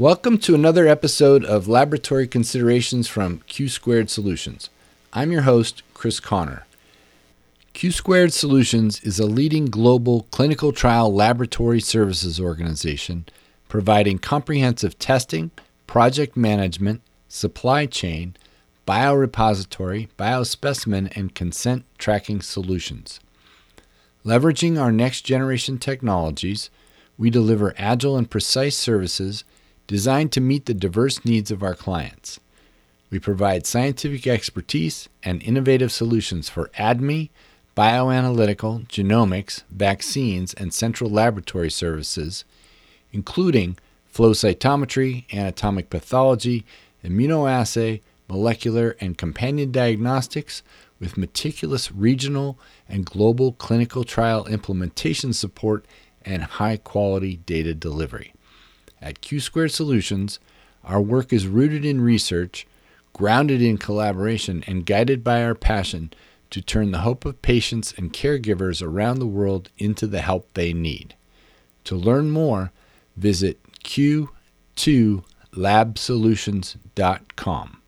Welcome to another episode of Laboratory Considerations from Q2 Solutions. I'm your host, Chris Connor. Q2 Solutions is a leading global clinical trial laboratory services organization providing comprehensive testing, project management, supply chain, biorepository, biospecimen, and consent tracking solutions. Leveraging our next-generation technologies, we deliver agile and precise services designed to meet the diverse needs of our clients. We provide scientific expertise and innovative solutions for ADME, bioanalytical, genomics, vaccines, and central laboratory services, including flow cytometry, anatomic pathology, immunoassay, molecular, and companion diagnostics, with meticulous regional and global clinical trial implementation support and high-quality data delivery. At Q2 Solutions, our work is rooted in research, grounded in collaboration, and guided by our passion to turn the hope of patients and caregivers around the world into the help they need. To learn more, visit Q2LabSolutions.com.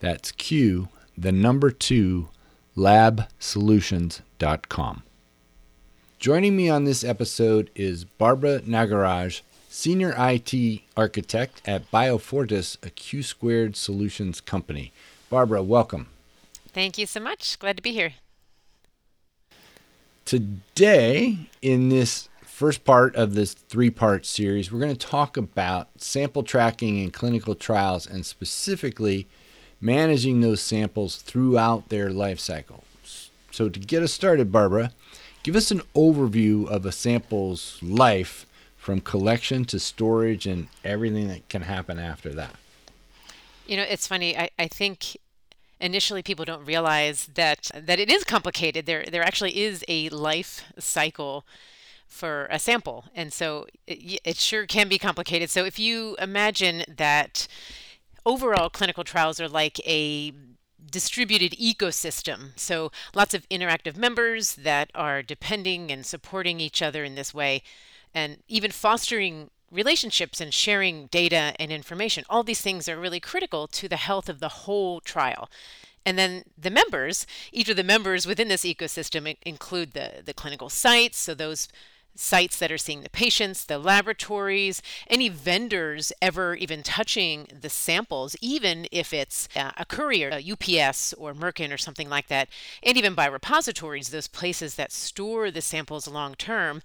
That's Q, the number 2, LabSolutions.com. Joining me on this episode is Barbara Nagaraj, Senior IT Architect at BioFortis, a Q2 Solutions company. Barbara, welcome. Thank you so much. Glad to be here. Today, in this first part of this three-part series, we're going to talk about sample tracking in clinical trials and specifically managing those samples throughout their life cycle. So to get us started, Barbara, give us an overview of a sample's life from collection to storage and everything that can happen after that. You know, it's funny. I think initially people don't realize that it is complicated. There actually is a life cycle for a sample. And so it sure can be complicated. So if you imagine that overall clinical trials are like a distributed ecosystem. So lots of interactive members that are depending and supporting each other in this way, and even fostering relationships and sharing data and information. All these things are really critical to the health of the whole trial. And then the members, each of the members within this ecosystem include the clinical sites, so those sites that are seeing the patients, the laboratories, any vendors ever even touching the samples, even if it's a courier, a UPS or Merkin or something like that, and even biorepositories, those places that store the samples long term,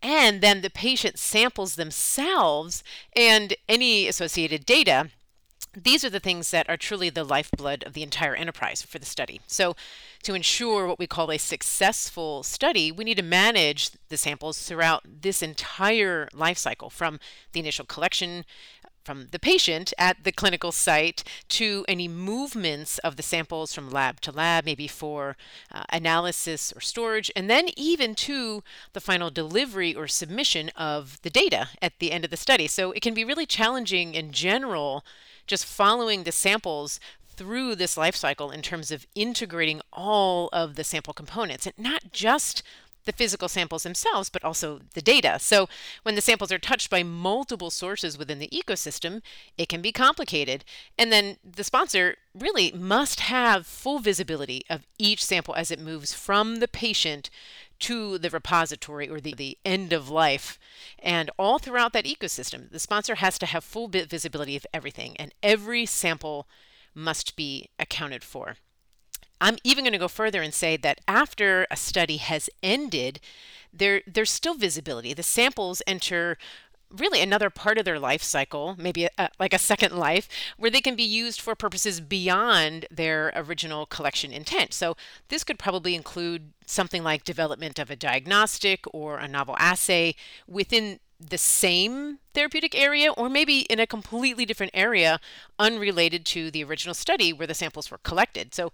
and then the patient samples themselves and any associated data. These are the things that are truly the lifeblood of the entire enterprise for the study. So to ensure what we call a successful study, we need to manage the samples throughout this entire life cycle, from the initial collection from the patient at the clinical site to any movements of the samples from lab to lab, maybe for analysis or storage, and then even to the final delivery or submission of the data at the end of the study. So it can be really challenging in general, just following the samples through this life cycle in terms of integrating all of the sample components, and not just the physical samples themselves, but also the data. So when the samples are touched by multiple sources within the ecosystem, it can be complicated. And then the sponsor really must have full visibility of each sample as it moves from the patient to the repository or the end of life. And all throughout that ecosystem, the sponsor has to have full visibility of everything, and every sample must be accounted for. I'm even going to go further and say that after a study has ended, there's still visibility. The samples enter really another part of their life cycle, maybe like a second life, where they can be used for purposes beyond their original collection intent. So this could probably include something like development of a diagnostic or a novel assay within the same therapeutic area, or maybe in a completely different area unrelated to the original study where the samples were collected. So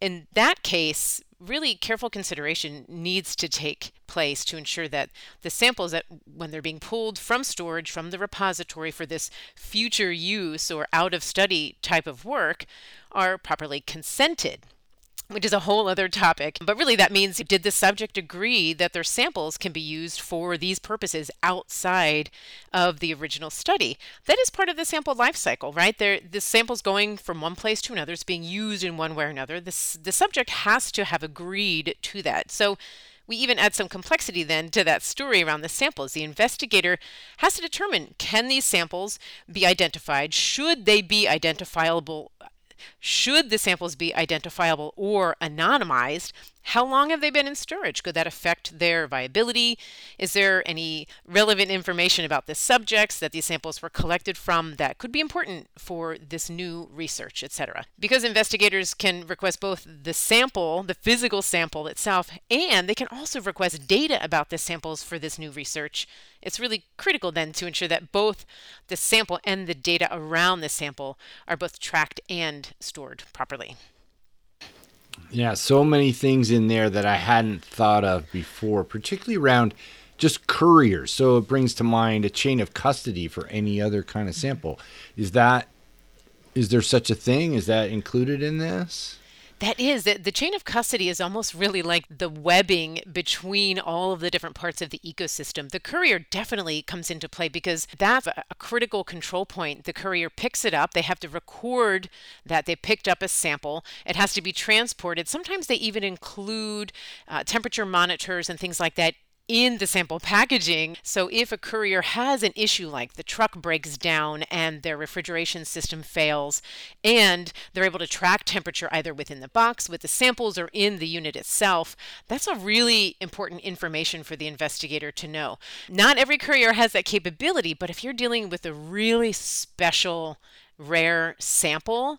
in that case, really careful consideration needs to take place to ensure that the samples, that when they're being pulled from storage, from the repository for this future use or out of study type of work, are properly consented. which is a whole other topic. But really that means, did the subject agree that their samples can be used for these purposes outside of the original study? That is part of the sample life cycle, right? The sample's going from one place to another. It's being used in one way or another. The subject has to have agreed to that. So we even add some complexity then to that story around the samples. The investigator has to determine, can these samples be identified? Should they be identifiable? Should the samples be identifiable or anonymized? How long have they been in storage? Could that affect their viability? Is there any relevant information about the subjects that these samples were collected from that could be important for this new research, etc.? Because investigators can request both the sample, the physical sample itself, and they can also request data about the samples for this new research. It's really critical then to ensure that both the sample and the data around the sample are both tracked and stored properly. Yeah, so many things in there that I hadn't thought of before, particularly around just couriers. So it brings to mind a chain of custody for any other kind of sample. Is there such a thing? Is that included in this? That is. The chain of custody is almost really like the webbing between all of the different parts of the ecosystem. The courier definitely comes into play because that's a critical control point. The courier picks it up. They have to record that they picked up a sample. It has to be transported. Sometimes they even include temperature monitors and things like that in the sample packaging. So if a courier has an issue like the truck breaks down and their refrigeration system fails and they're able to track temperature either within the box, with the samples, or in the unit itself, that's a really important information for the investigator to know. Not every courier has that capability, but if you're dealing with a really special, rare sample,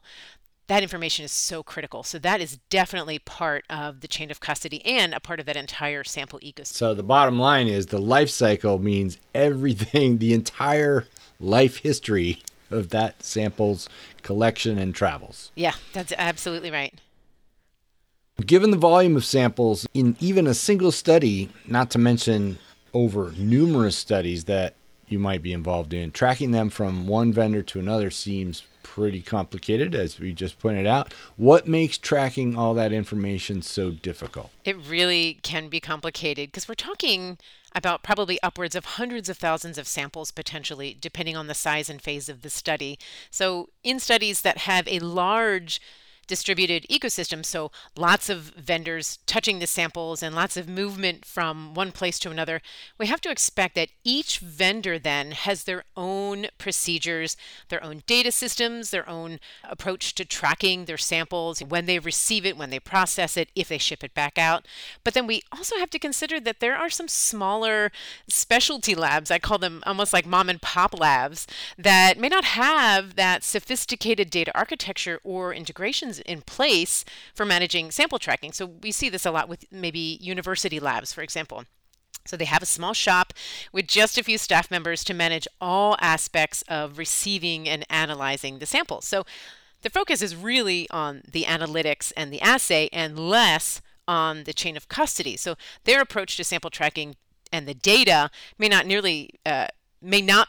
that information is so critical. So that is definitely part of the chain of custody and a part of that entire sample ecosystem. So the bottom line is the life cycle means everything, the entire life history of that sample's collection and travels. Yeah, that's absolutely right. Given the volume of samples in even a single study, not to mention over numerous studies that you might be involved in, tracking them from one vendor to another seems pretty complicated, as we just pointed out. What makes tracking all that information so difficult? It really can be complicated because we're talking about probably upwards of hundreds of thousands of samples potentially, depending on the size and phase of the study. So in studies that have a large distributed ecosystem, so lots of vendors touching the samples and lots of movement from one place to another, we have to expect that each vendor then has their own procedures, their own data systems, their own approach to tracking their samples, when they receive it, when they process it, if they ship it back out. But then we also have to consider that there are some smaller specialty labs, I call them almost like mom and pop labs, that may not have that sophisticated data architecture or integrations in place for managing sample tracking. So we see this a lot with maybe university labs, for example. So they have a small shop with just a few staff members to manage all aspects of receiving and analyzing the samples. So the focus is really on the analytics and the assay and less on the chain of custody. So their approach to sample tracking and the data may not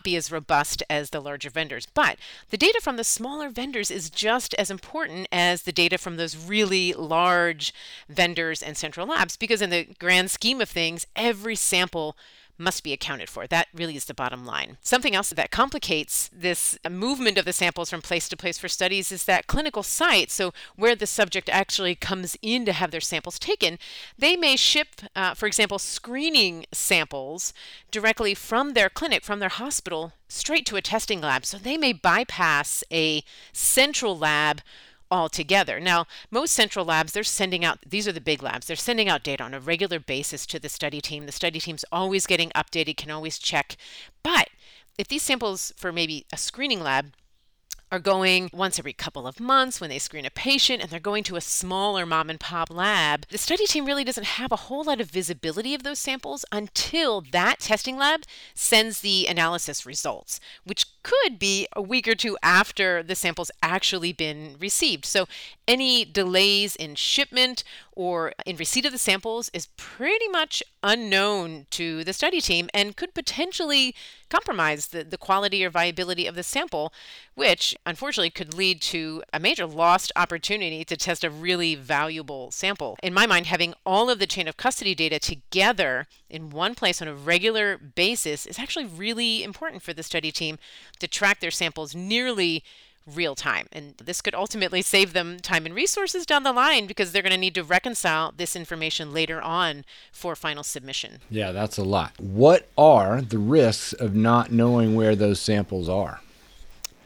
be as robust as the larger vendors, but the data from the smaller vendors is just as important as the data from those really large vendors and central labs, because in the grand scheme of things, every sample must be accounted for. That really is the bottom line. Something else that complicates this movement of the samples from place to place for studies is that clinical sites, so where the subject actually comes in to have their samples taken, they may ship, for example, screening samples directly from their clinic, from their hospital, straight to a testing lab. So they may bypass a central lab altogether. Now, most central labs, they're sending out, these are the big labs, they're sending out data on a regular basis to the study team. The study team's always getting updated, can always check. But if these samples for maybe a screening lab are going once every couple of months when they screen a patient and they're going to a smaller mom and pop lab, the study team really doesn't have a whole lot of visibility of those samples until that testing lab sends the analysis results, which could be a week or two after the sample's actually been received. So any delays in shipment or in receipt of the samples is pretty much unknown to the study team and could potentially compromise the quality or viability of the sample, which unfortunately could lead to a major lost opportunity to test a really valuable sample. In my mind, having all of the chain of custody data together in one place on a regular basis is actually really important for the study team to track their samples nearly real time. And this could ultimately save them time and resources down the line because they're going to need to reconcile this information later on for final submission. Yeah, that's a lot. What are the risks of not knowing where those samples are?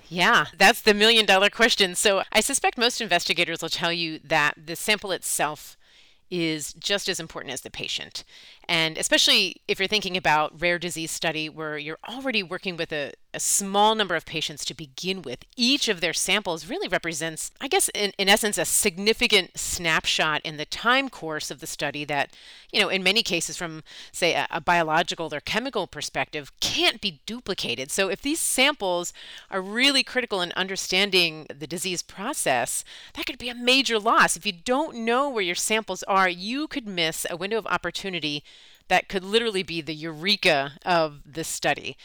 Yeah, that's the million-dollar question. So I suspect most investigators will tell you that the sample itself is just as important as the patient. And especially if you're thinking about rare disease study where you're already working with a small number of patients to begin with, each of their samples really represents, I guess, in essence, a significant snapshot in the time course of the study that, you know, in many cases from, say, a biological or chemical perspective can't be duplicated. So if these samples are really critical in understanding the disease process, that could be a major loss. If you don't know where your samples are, you could miss a window of opportunity that could literally be the eureka of the study.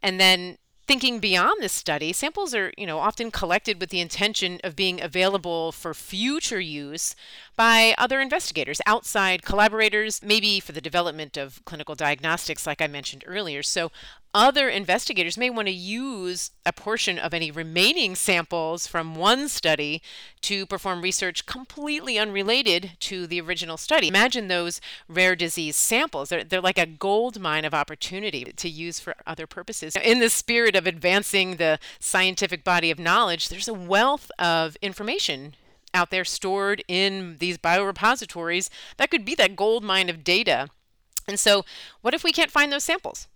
And then thinking beyond this study, samples are, you know, often collected with the intention of being available for future use by other investigators, outside collaborators, maybe for the development of clinical diagnostics, like I mentioned earlier. So other investigators may want to use a portion of any remaining samples from one study to perform research completely unrelated to the original study. Imagine those rare disease samples. They're like a gold mine of opportunity to use for other purposes. In the spirit of advancing the scientific body of knowledge, there's a wealth of information out there stored in these biorepositories that could be that gold mine of data. And so what if we can't find those samples?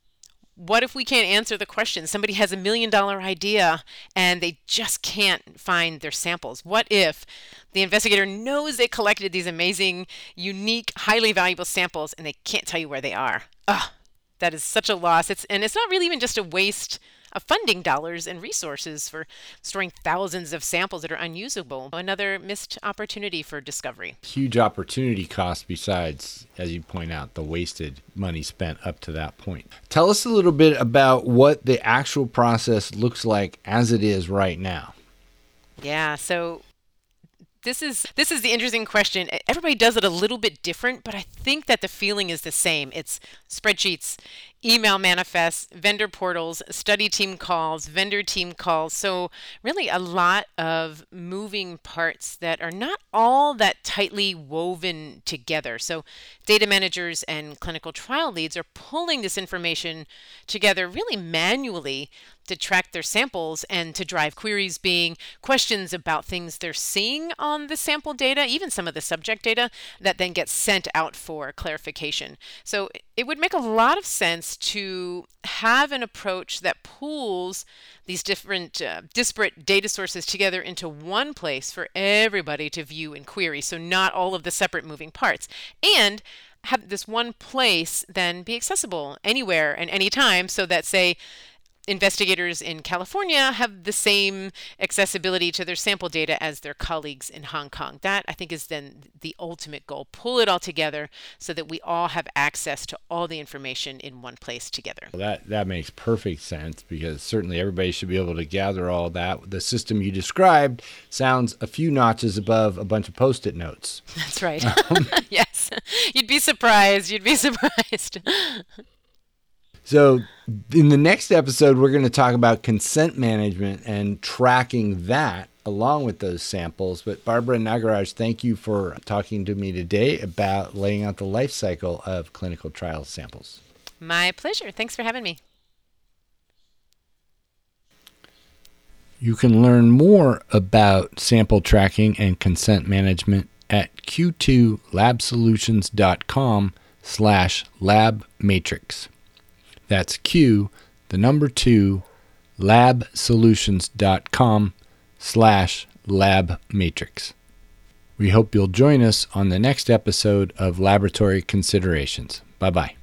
What if we can't answer the question? Somebody has $1 million idea and they just can't find their samples. What if the investigator knows they collected these amazing, unique, highly valuable samples and they can't tell you where they are? Ugh, that is such a loss. It's not really even just a waste of funding dollars and resources for storing thousands of samples that are unusable. Another missed opportunity for discovery. Huge opportunity cost besides, as you point out, the wasted money spent up to that point. Tell us a little bit about what the actual process looks like as it is right now. Yeah, so this is the interesting question. Everybody does it a little bit different, but I think that the feeling is the same. It's spreadsheets, email manifests, vendor portals, study team calls, vendor team calls. So really a lot of moving parts that are not all that tightly woven together. So data managers and clinical trial leads are pulling this information together really manually to track their samples and to drive queries, being questions about things they're seeing on the sample data, even some of the subject data that then gets sent out for clarification. So it would make a lot of sense to have an approach that pools these different disparate data sources together into one place for everybody to view and query, so not all of the separate moving parts. And have this one place then be accessible anywhere and anytime so that, say, investigators in California have the same accessibility to their sample data as their colleagues in Hong Kong. That, I think, is then the ultimate goal. Pull it all together so that we all have access to all the information in one place together. Well, that makes perfect sense because certainly everybody should be able to gather all that. The system you described sounds a few notches above a bunch of Post-it notes. That's right. Yes. You'd be surprised. So in the next episode, we're going to talk about consent management and tracking that along with those samples. But Barbara Nagaraj, thank you for talking to me today about laying out the life cycle of clinical trial samples. My pleasure. Thanks for having me. You can learn more about sample tracking and consent management at q2labsolutions.com/LabMatrix. That's Q, 2, labsolutions.com/LabMatrix. We hope you'll join us on the next episode of Laboratory Considerations. Bye-bye.